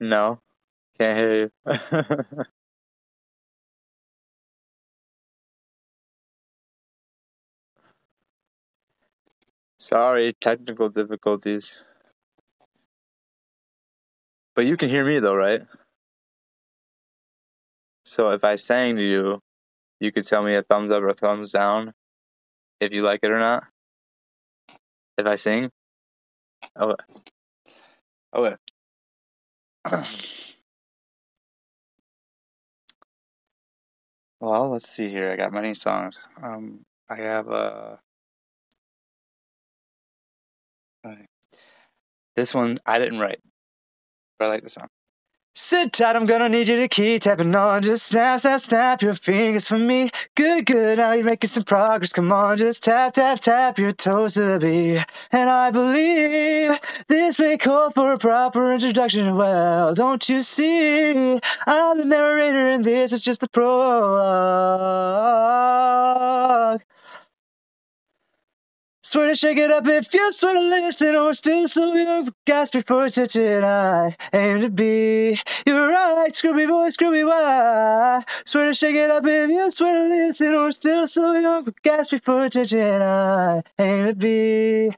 No, can't hear you. Sorry, technical difficulties. But you can hear me though, right? So if I sang to you, you could tell me a thumbs up or a thumbs down if you like it or not. If I sing? Okay. Okay. Well, let's see here. I got many songs. I have this one I didn't write, but I like the song. Sit tight, I'm gonna need you to keep tapping on. Just snap, snap, snap your fingers for me. Good, good, now you're making some progress. Come on, just tap, tap, tap your toes to the beat. And I believe this may call for a proper introduction. Well, don't you see? I'm the narrator and this is just the prologue. Swear to shake it up if you swear to listen, or still so young, gasp before attention. I aim to be your right, screwy boy, screwy why. Swear to shake it up if you swear to listen, or still so young, gasp before attention. I aim to be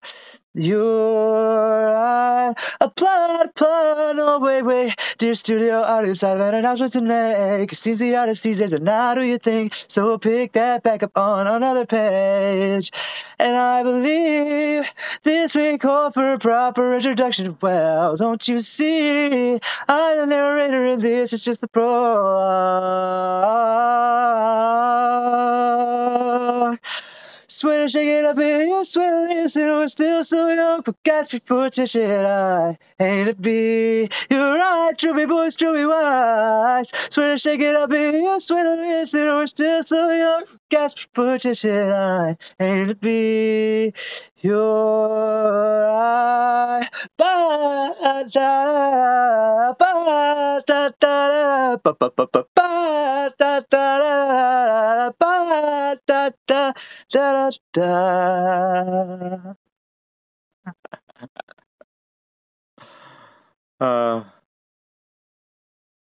your right. Applaud, applaud, no wait, wait. Dear studio audience, I have an announcement to make. It's easy, artists these days are not who you think. So we'll pick that back up on another page. And I believe this may call for a proper introduction. Well, don't you see? I'm the narrator and this is just the prologue. Swear to shake it up and you swear to listen, we're still so young, but gasp before attention. I ain't it be you're right, truly boys, truly wise. Swear to shake it up and you swear to listen, we're still so young, gasp before attention. I ain't it be you're right. Ba da da ba da da ba ba ba ba ba da da ba da da da.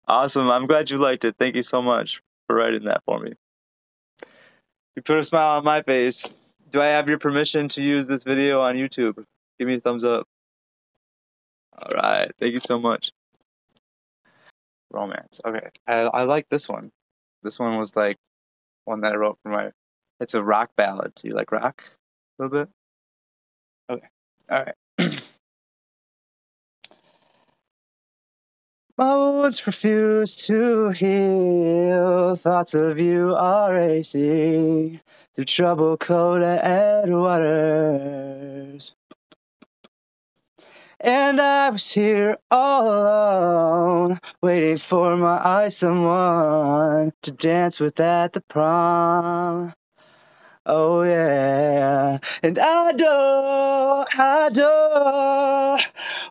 Awesome. I'm glad you liked it. Thank you so much for writing that for me. You put a smile on my face. Do I have your permission to use this video on YouTube? Give me a thumbs up. All right. Thank you so much. Romance. Okay. I like this one. This one was like one that I wrote for my... It's a rock ballad. Do you like rock a little bit? Okay. All right. My wounds refuse to heal. Thoughts of you are racing through troubled cold waters. And I was here all alone, waiting for my eyes someone to dance with at the prom. Oh yeah, and I don't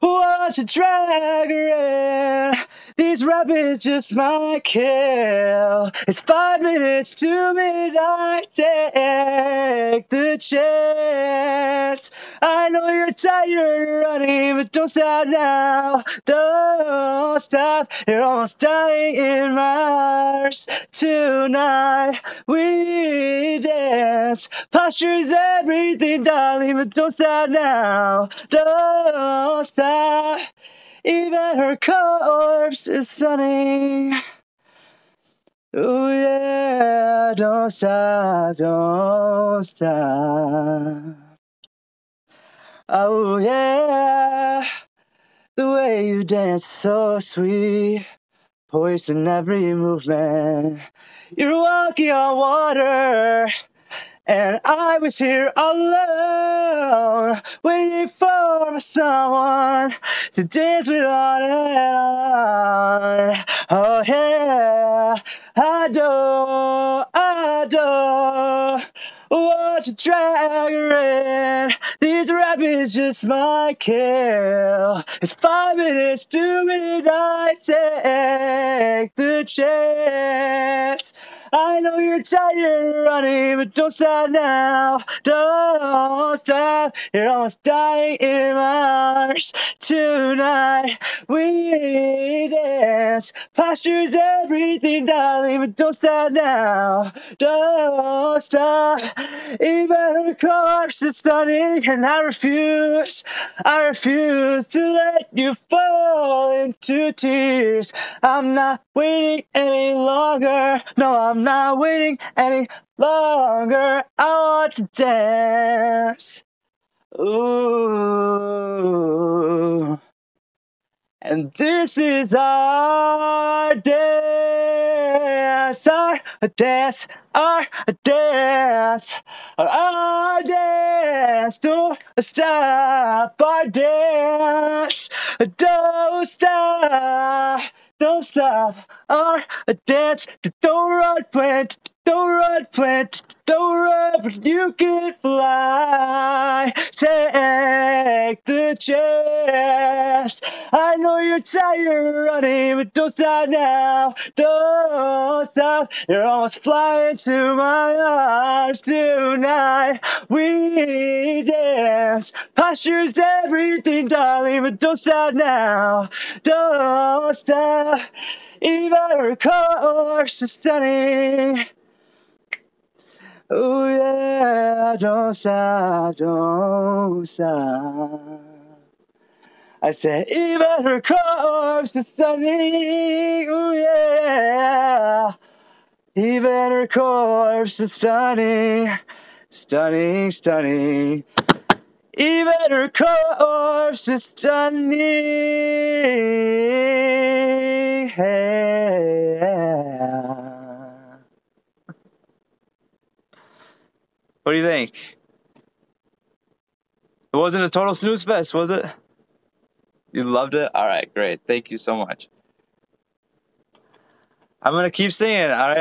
want to drag her in. These rabbits just might kill. It's 5 minutes to midnight. Take the chance. I know you're tired of running, but don't stop now. Don't stop. You're almost dying in my arms. Tonight we dance. Posture is everything, darling, but don't stop now. Don't stop. Even her corpse is stunning. Oh yeah, don't stop, don't stop. Oh yeah, the way you dance so sweet. Poison every movement. You're walking on water. And I was here alone, waiting for someone to dance with on and on. Oh yeah, I do. Watch a dragon, these rabbits just might kill. It's 5 minutes to midnight, take the chance. I know you're tired of running, but don't stop now, don't stop. You're almost dying in my arms. Tonight we dance, posture's everything, darling, but don't stop now, don't stop. Even of course it's stunning, and I refuse to let you fall into tears. I'm not waiting any longer, no, I'm not waiting any longer. I want to dance. Ooh. And this is our dance, our dance, our dance, our dance. Don't stop our dance. Don't stop our dance. Don't run, plant. Don't run, plant. Don't run, but you can fly. Take the chance. I know you're tired of running, but don't stop now. Don't stop. You're almost flying to my arms. Tonight we dance. Posture's everything, darling, but don't stop now. Don't stop. Even of course is stunning. Oh yeah, don't stop, don't stop. I said even her corpse is stunning. Oh yeah, even her corpse is stunning, stunning, stunning. Even her corpse is stunning. Yeah. What do you think? It wasn't a total snooze fest, was it? You loved it? All right, great. Thank you so much. I'm going to keep singing, all right?